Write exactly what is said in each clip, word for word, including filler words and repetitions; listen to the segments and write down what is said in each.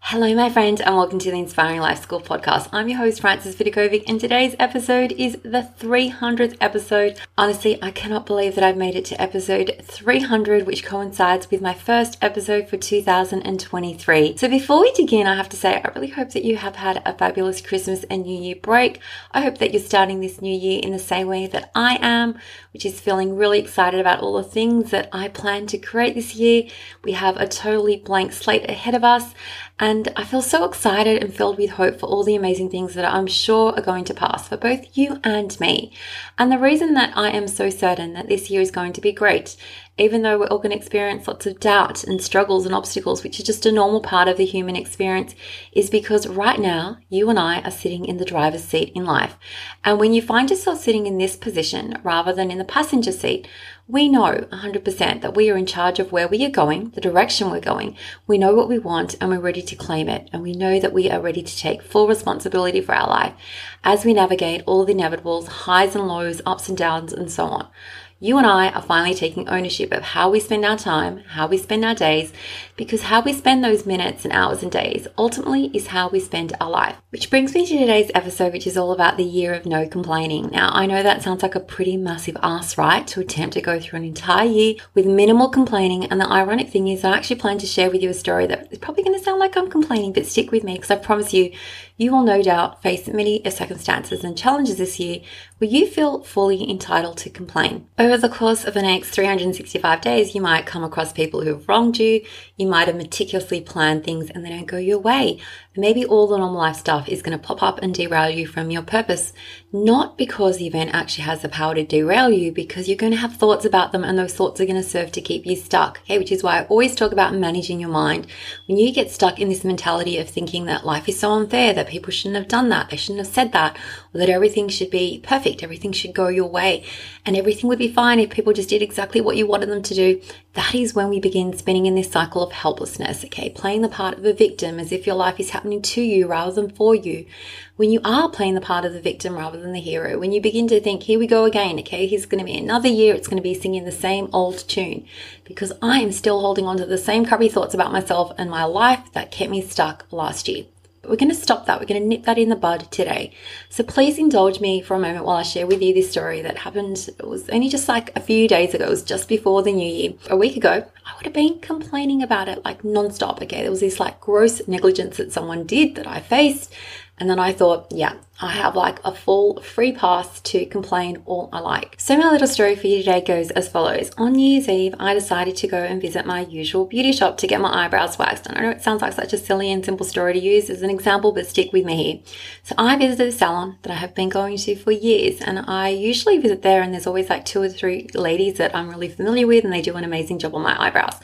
Hello, my friend, and welcome to the Inspiring Life School podcast. I'm your host, Frances Vidakovic, and today's episode is the three hundredth episode. Honestly, I cannot believe that I've made it to episode three hundred, which coincides with my first episode for two thousand twenty-three. So before we dig in, I have to say, I really hope that you have had a fabulous Christmas and New Year break. I hope that you're starting this new year in the same way that I am, which is feeling really excited about all the things that I plan to create this year. We have a totally blank slate ahead of us, and I feel so excited and filled with hope for all the amazing things that I'm sure are going to pass for both you and me. And the reason that I am so certain that this year is going to be great, even though we're all going to experience lots of doubt and struggles and obstacles, which is just a normal part of the human experience, is because right now you and I are sitting in the driver's seat in life. And when you find yourself sitting in this position rather than in the passenger seat, we know one hundred percent that we are in charge of where we are going, the direction we're going. We know what we want and we're ready to claim it. And we know that we are ready to take full responsibility for our life as we navigate all the inevitables, highs and lows, ups and downs, and so on. You and I are finally taking ownership of how we spend our time, how we spend our days, because how we spend those minutes and hours and days ultimately is how we spend our life. Which brings me to today's episode, which is all about the year of no complaining. Now, I know that sounds like a pretty massive ass, right, to attempt to go through an entire year with minimal complaining. And the ironic thing is I actually plan to share with you a story that is probably going to sound like I'm complaining, but stick with me because I promise you, you will no doubt face many circumstances and challenges this year where you feel fully entitled to complain. Over the course of the next three hundred sixty-five days, you might come across people who have wronged you. You might have meticulously planned things and they don't go your way. Maybe all the normal life stuff is going to pop up and derail you from your purpose, not because the event actually has the power to derail you, because you're going to have thoughts about them and those thoughts are going to serve to keep you stuck, okay? Which is why I always talk about managing your mind. When you get stuck in this mentality of thinking that life is so unfair, that people shouldn't have done that, they shouldn't have said that, or that everything should be perfect, everything should go your way, and everything would be fine if people just did exactly what you wanted them to do, that is when we begin spinning in this cycle of helplessness, okay? Playing the part of a victim as if your life is happening to you rather than for you. When you are playing the part of the victim rather than the hero, when you begin to think, here we go again, okay, here's going to be another year, it's going to be singing the same old tune, because I am still holding on to the same crappy thoughts about myself and my life that kept me stuck last year. We're going to stop that. We're going to nip that in the bud today. So please indulge me for a moment while I share with you this story that happened. It was only just like a few days ago. It was just before the new year. A week ago, I would have been complaining about it like nonstop. Okay, there was this like gross negligence that someone did that I faced. And then I thought, yeah, I have like a full free pass to complain all I like. So my little story for you today goes as follows. On New Year's Eve, I decided to go and visit my usual beauty shop to get my eyebrows waxed. And I know it sounds like such a silly and simple story to use as an example, but stick with me here. So I visited the salon that I have been going to for years, and I usually visit there and there's always like two or three ladies that I'm really familiar with and they do an amazing job on my eyebrows.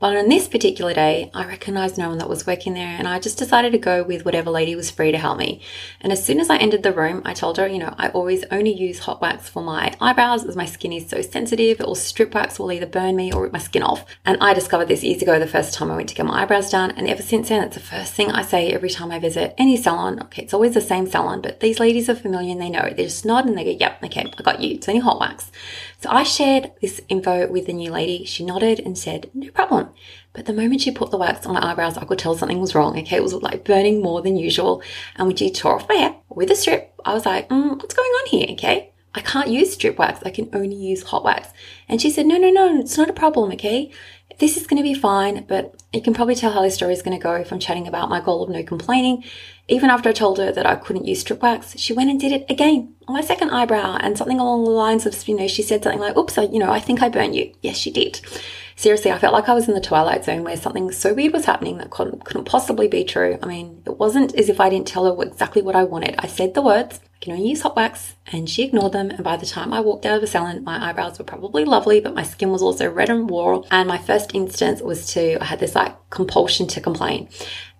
But on this particular day, I recognized no one that was working there and I just decided to go with whatever lady was free to help me. And as soon as I entered the room, I told her, you know, I always only use hot wax for my eyebrows as my skin is so sensitive, or strip wax will either burn me or rip my skin off. And I discovered this years ago the first time I went to get my eyebrows done, and ever since then, it's the first thing I say every time I visit any salon. Okay, it's always the same salon, but these ladies are familiar and they know. They just nod and they go, yep, okay, I got you. It's only hot wax. So I shared this info with the new lady. She nodded and said, no problem. But the moment she put the wax on my eyebrows, I could tell something was wrong. Okay, it was like burning more than usual. And when she tore off my hair with a strip, I was like, mm, what's going on here? Okay, I can't use strip wax. I can only use hot wax. And she said, no, no, no, it's not a problem, okay? This is going to be fine, but you can probably tell how this story is going to go from chatting about my goal of no complaining. Even after I told her that I couldn't use strip wax, she went and did it again on my second eyebrow, and something along the lines of, you know, she said something like, oops, I, you know, I think I burnt you. Yes, she did. Seriously, I felt like I was in the twilight zone where something so weird was happening that couldn't, couldn't possibly be true. I mean, it wasn't as if I didn't tell her exactly what I wanted. I said the words, I can only use hot wax, and she ignored them. And by the time I walked out of the salon, my eyebrows were probably lovely, but my skin was also red and raw. And my first instance was to, I had this like compulsion to complain.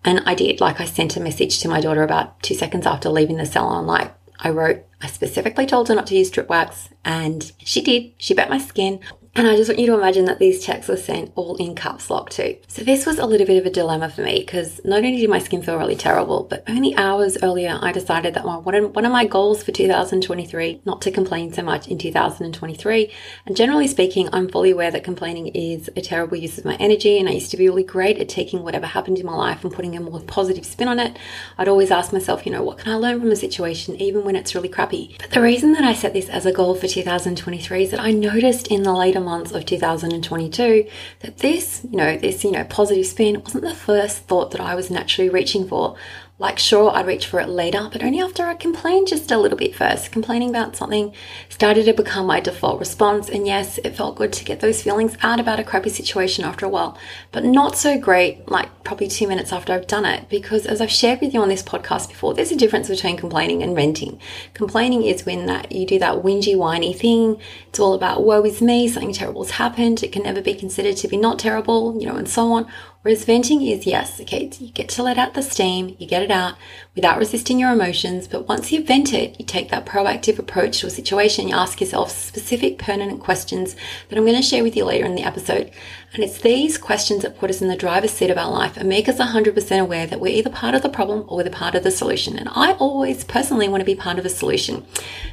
And I did, like I sent a message to my daughter about two seconds after leaving the salon, like I wrote, I specifically told her not to use strip wax, and she did. She burnt my skin. And I just want you to imagine that these texts were sent all in caps lock too. So this was a little bit of a dilemma for me, because not only did my skin feel really terrible, but only hours earlier I decided that well, one of my goals for two thousand twenty-three, not to complain so much in two thousand twenty-three. And generally speaking, I'm fully aware that complaining is a terrible use of my energy, and I used to be really great at taking whatever happened in my life and putting a more positive spin on it. I'd always ask myself, you know, what can I learn from a situation, even when it's really crappy? But the reason that I set this as a goal for two thousand twenty-three is that I noticed in the later months of two thousand twenty-two that this, you know, this, you know, positive spin wasn't the first thought that I was naturally reaching for. Like, sure, I'd reach for it later, but only after I complained just a little bit first. Complaining about something started to become my default response. And yes, it felt good to get those feelings out about a crappy situation after a while, but not so great, like probably two minutes after I've done it. Because as I've shared with you on this podcast before, there's a difference between complaining and venting. Complaining is when that you do that whingy, whiny thing. It's all about woe is me, something terrible's happened. It can never be considered to be not terrible, you know, and so on. Whereas venting is, yes, okay, you get to let out the steam, you get it out without resisting your emotions, but once you've vented, you take that proactive approach to a situation, you ask yourself specific pertinent questions that I'm going to share with you later in the episode. And it's these questions that put us in the driver's seat of our life and make us one hundred percent aware that we're either part of the problem or we're part of the solution. And I always personally want to be part of a solution.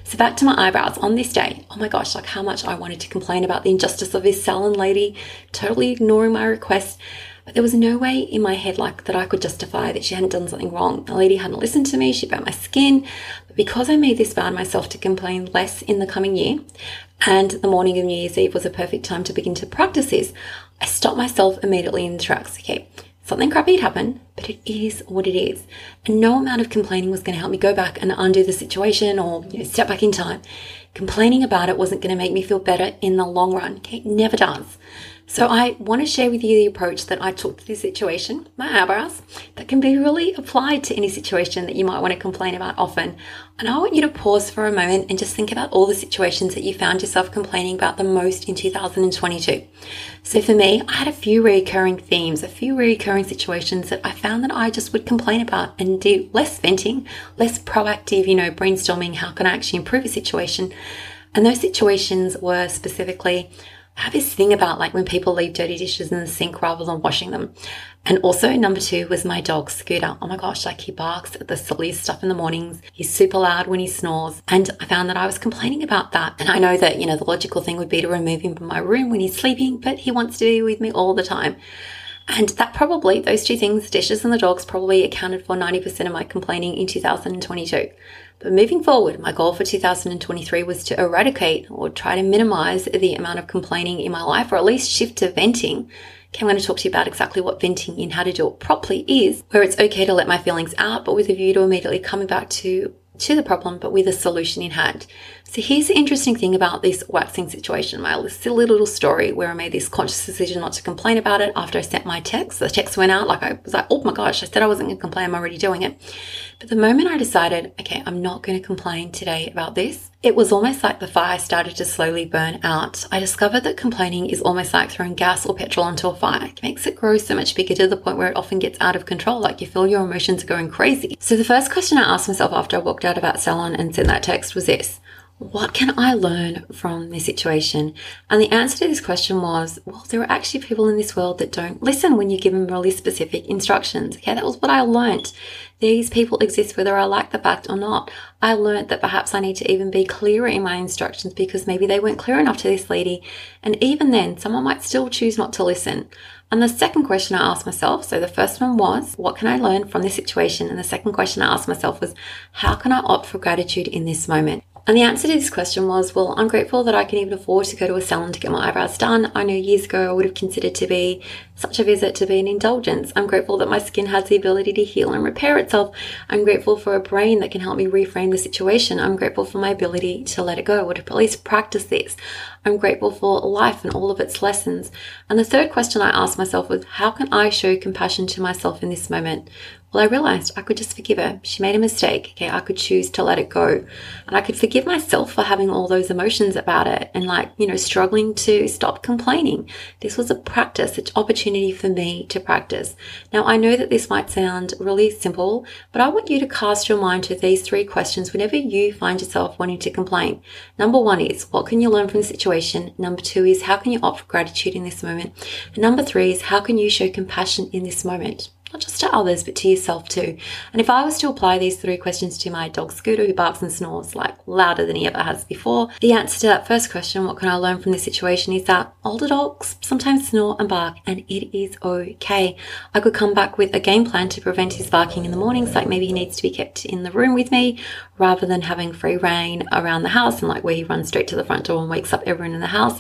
So back to my eyebrows on this day. Oh my gosh, like how much I wanted to complain about the injustice of this salon lady, totally ignoring my request. But there was no way in my head like that I could justify that she hadn't done something wrong. The lady hadn't listened to me. She burnt my skin. But because I made this vow to myself to complain less in the coming year, and the morning of New Year's Eve was a perfect time to begin to practice this, I stopped myself immediately in the tracks. Okay, something crappy had happened, but it is what it is. And no amount of complaining was going to help me go back and undo the situation or, you know, step back in time. Complaining about it wasn't going to make me feel better in the long run. Okay, it never does. So I want to share with you the approach that I took to this situation, my eyebrows, that can be really applied to any situation that you might want to complain about often. And I want you to pause for a moment and just think about all the situations that you found yourself complaining about the most in two thousand twenty-two. So for me, I had a few recurring themes, a few recurring situations that I found that I just would complain about and do less venting, less proactive, you know, brainstorming, how can I actually improve a situation? And those situations were specifically, I have this thing about like when people leave dirty dishes in the sink rather than washing them. And also number two was my dog Scooter. Oh my gosh, like he barks at the silliest stuff in the mornings. He's super loud when he snores. And I found that I was complaining about that. And I know that, you know, the logical thing would be to remove him from my room when he's sleeping, but he wants to be with me all the time. And that probably, those two things, dishes and the dogs, probably accounted for ninety percent of my complaining in two thousand twenty-two. But moving forward, my goal for two thousand twenty-three was to eradicate or try to minimize the amount of complaining in my life, or at least shift to venting. Okay, I'm going to talk to you about exactly what venting and how to do it properly is, where it's okay to let my feelings out, but with a view to immediately coming back to to the problem, but with a solution in hand. So here's the interesting thing about this waxing situation, my silly little story where I made this conscious decision not to complain about it after I sent my text. The text went out, like I was like, oh my gosh, I said I wasn't going to complain, I'm already doing it. But the moment I decided, okay, I'm not going to complain today about this, it was almost like the fire started to slowly burn out. I discovered that complaining is almost like throwing gas or petrol onto a fire. It makes it grow so much bigger to the point where it often gets out of control, like you feel your emotions are going crazy. So the first question I asked myself after I walked out of that salon and sent that text was this: what can I learn from this situation? And the answer to this question was, well, there are actually people in this world that don't listen when you give them really specific instructions. Okay, that was what I learned. These people exist whether I like the fact or not. I learned that perhaps I need to even be clearer in my instructions because maybe they weren't clear enough to this lady. And even then, someone might still choose not to listen. And the second question I asked myself, so the first one was, what can I learn from this situation? And the second question I asked myself was, how can I opt for gratitude in this moment? And the answer to this question was, well, I'm grateful that I can even afford to go to a salon to get my eyebrows done. I know years ago I would have considered to be such a visit to be an indulgence. I'm grateful that my skin has the ability to heal and repair itself. I'm grateful for a brain that can help me reframe the situation. I'm grateful for my ability to let it go, or to at least practice this. I'm grateful for life and all of its lessons. And the third question I asked myself was, how can I show compassion to myself in this moment? Well, I realized I could just forgive her. She made a mistake. Okay, I could choose to let it go. And I could forgive myself for having all those emotions about it and, like, you know, struggling to stop complaining. This was a practice, an opportunity for me to practice. Now, I know that this might sound really simple, but I want you to cast your mind to these three questions whenever you find yourself wanting to complain. Number one is, what can you learn from the situation? Number two is, how can you offer gratitude in this moment? And number three is, how can you show compassion in this moment? Not just to others, but to yourself too. And if I was to apply these three questions to my dog Scooter, who barks and snores like louder than he ever has before, the answer to that first question, what can I learn from this situation, is that older dogs sometimes snore and bark, and it is okay. I could come back with a game plan to prevent his barking in the mornings, like maybe he needs to be kept in the room with me rather than having free rein around the house and like where he runs straight to the front door and wakes up everyone in the house.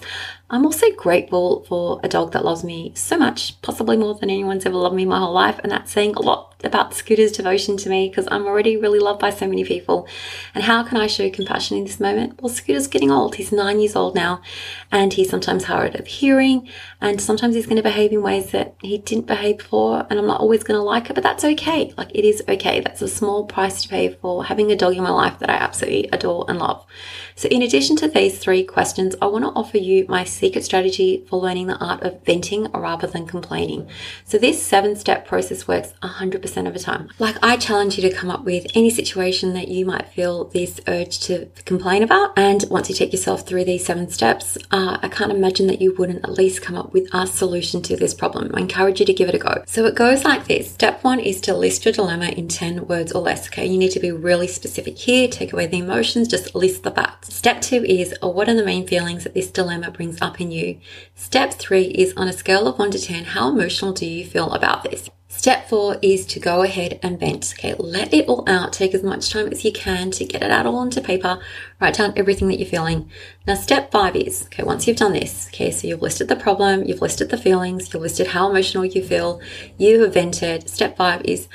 I'm also grateful for a dog that loves me so much, possibly more than anyone's ever loved me my whole life, and that's saying a lot about Scooter's devotion to me, because I'm already really loved by so many people. And how can I show compassion in this moment? Well, Scooter's getting old. He's nine years old now, and he's sometimes hard of hearing, and sometimes he's going to behave in ways that he didn't behave before, and I'm not always going to like it, but that's okay. Like, it is okay. That's a small price to pay for having a dog in my life that I absolutely adore and love. So in addition to these three questions, I want to offer you my secret strategy for learning the art of venting rather than complaining. So this seven-step process works one hundred percent of the time. Like, I challenge you to come up with any situation that you might feel this urge to complain about, and once you take yourself through these seven steps, uh, I can't imagine that you wouldn't at least come up with a solution to this problem. I encourage you to give it a go. So it goes like this. Step one is to list your dilemma in ten words or less. Okay, you need to be really specific here. Take away the emotions, just list the facts. Step two is, what are the main feelings that this dilemma brings up in you? Step three is, on a scale of one to ten, how emotional do you feel about this? Step four is to go ahead and vent. Okay, let it all out. Take as much time as you can to get it out all onto paper. Write down everything that you're feeling. Now, step five is, okay, once you've done this, okay, so you've listed the problem, you've listed the feelings, you've listed how emotional you feel, you have vented. Step five is,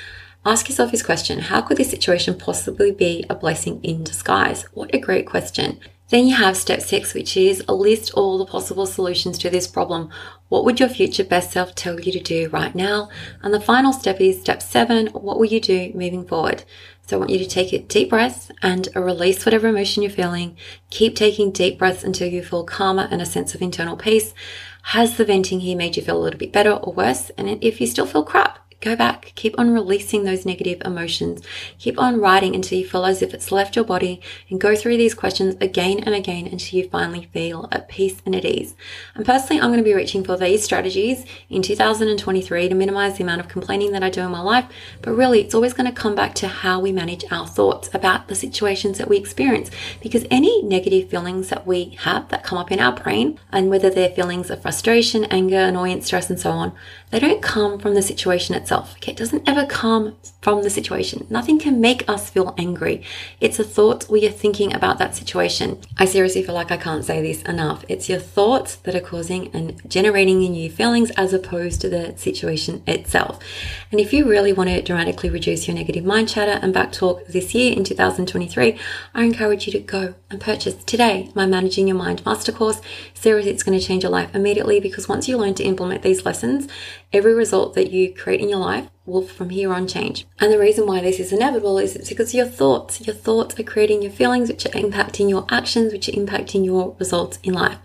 ask yourself this question: how could this situation possibly be a blessing in disguise? What a great question. Then you have step six, which is list all the possible solutions to this problem. What would your future best self tell you to do right now? And the final step is step seven, what will you do moving forward? So I want you to take a deep breath and release whatever emotion you're feeling. Keep taking deep breaths until you feel calmer and a sense of internal peace. Has the venting here made you feel a little bit better or worse? And if you still feel crap, go back, keep on releasing those negative emotions. Keep on writing until you feel as if it's left your body, and go through these questions again and again until you finally feel at peace and at ease. And personally, I'm going to be reaching for these strategies in two thousand twenty-three to minimize the amount of complaining that I do in my life. But really, it's always going to come back to how we manage our thoughts about the situations that we experience, because any negative feelings that we have that come up in our brain, and whether they're feelings of frustration, anger, annoyance, stress, and so on, they don't come from the situation itself. Okay, it doesn't ever come from the situation. Nothing can make us feel angry. It's the thoughts we are thinking about that situation. I seriously feel like I can't say this enough. It's your thoughts that are causing and generating in you feelings, as opposed to the situation itself. And if you really want to dramatically reduce your negative mind chatter and backtalk this year in two thousand twenty-three, I encourage you to go and purchase today my Managing Your Mind Master Course. Seriously, it's going to change your life immediately, because once you learn to implement these lessons, every result that you create in your life will from here on change. And the reason why this is inevitable is it's because your thoughts, your thoughts are creating your feelings, which are impacting your actions, which are impacting your results in life.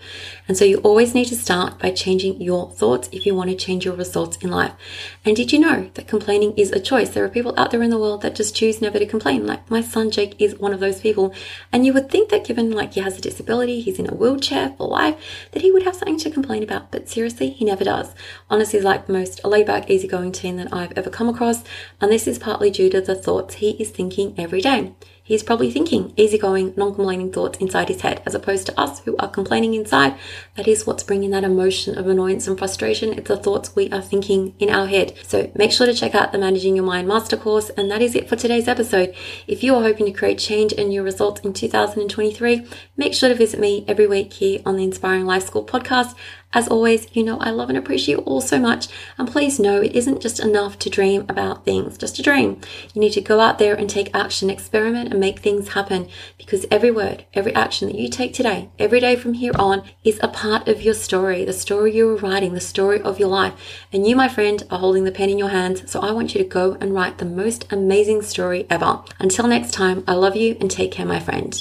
And so you always need to start by changing your thoughts if you want to change your results in life. And did you know that complaining is a choice? There are people out there in the world that just choose never to complain. Like, my son Jake is one of those people. And you would think that, given like he has a disability, he's in a wheelchair for life, that he would have something to complain about. But seriously, he never does. Honestly, like the most laid back, easygoing teen that I've ever come across, and this is partly due to the thoughts he is thinking every day. he's probably thinking easygoing, non-complaining thoughts inside his head, as opposed to us who are complaining inside. That is what's bringing that emotion of annoyance and frustration. It's the thoughts we are thinking in our head. So make sure to check out the Managing Your Mind Master Course. And that is it for today's episode. If you are hoping to create change and your results in two thousand twenty-three, make sure to visit me every week here on the Inspiring Life School podcast. As always, you know I love and appreciate you all so much. And please know it isn't just enough to dream about things, just a dream. You need to go out there and take action, experiment and make things happen, because every word, every action that you take today, every day from here on is a part of your story, the story you are writing, the story of your life. And you, my friend, are holding the pen in your hands. So I want you to go and write the most amazing story ever. Until next time, I love you and take care, my friend.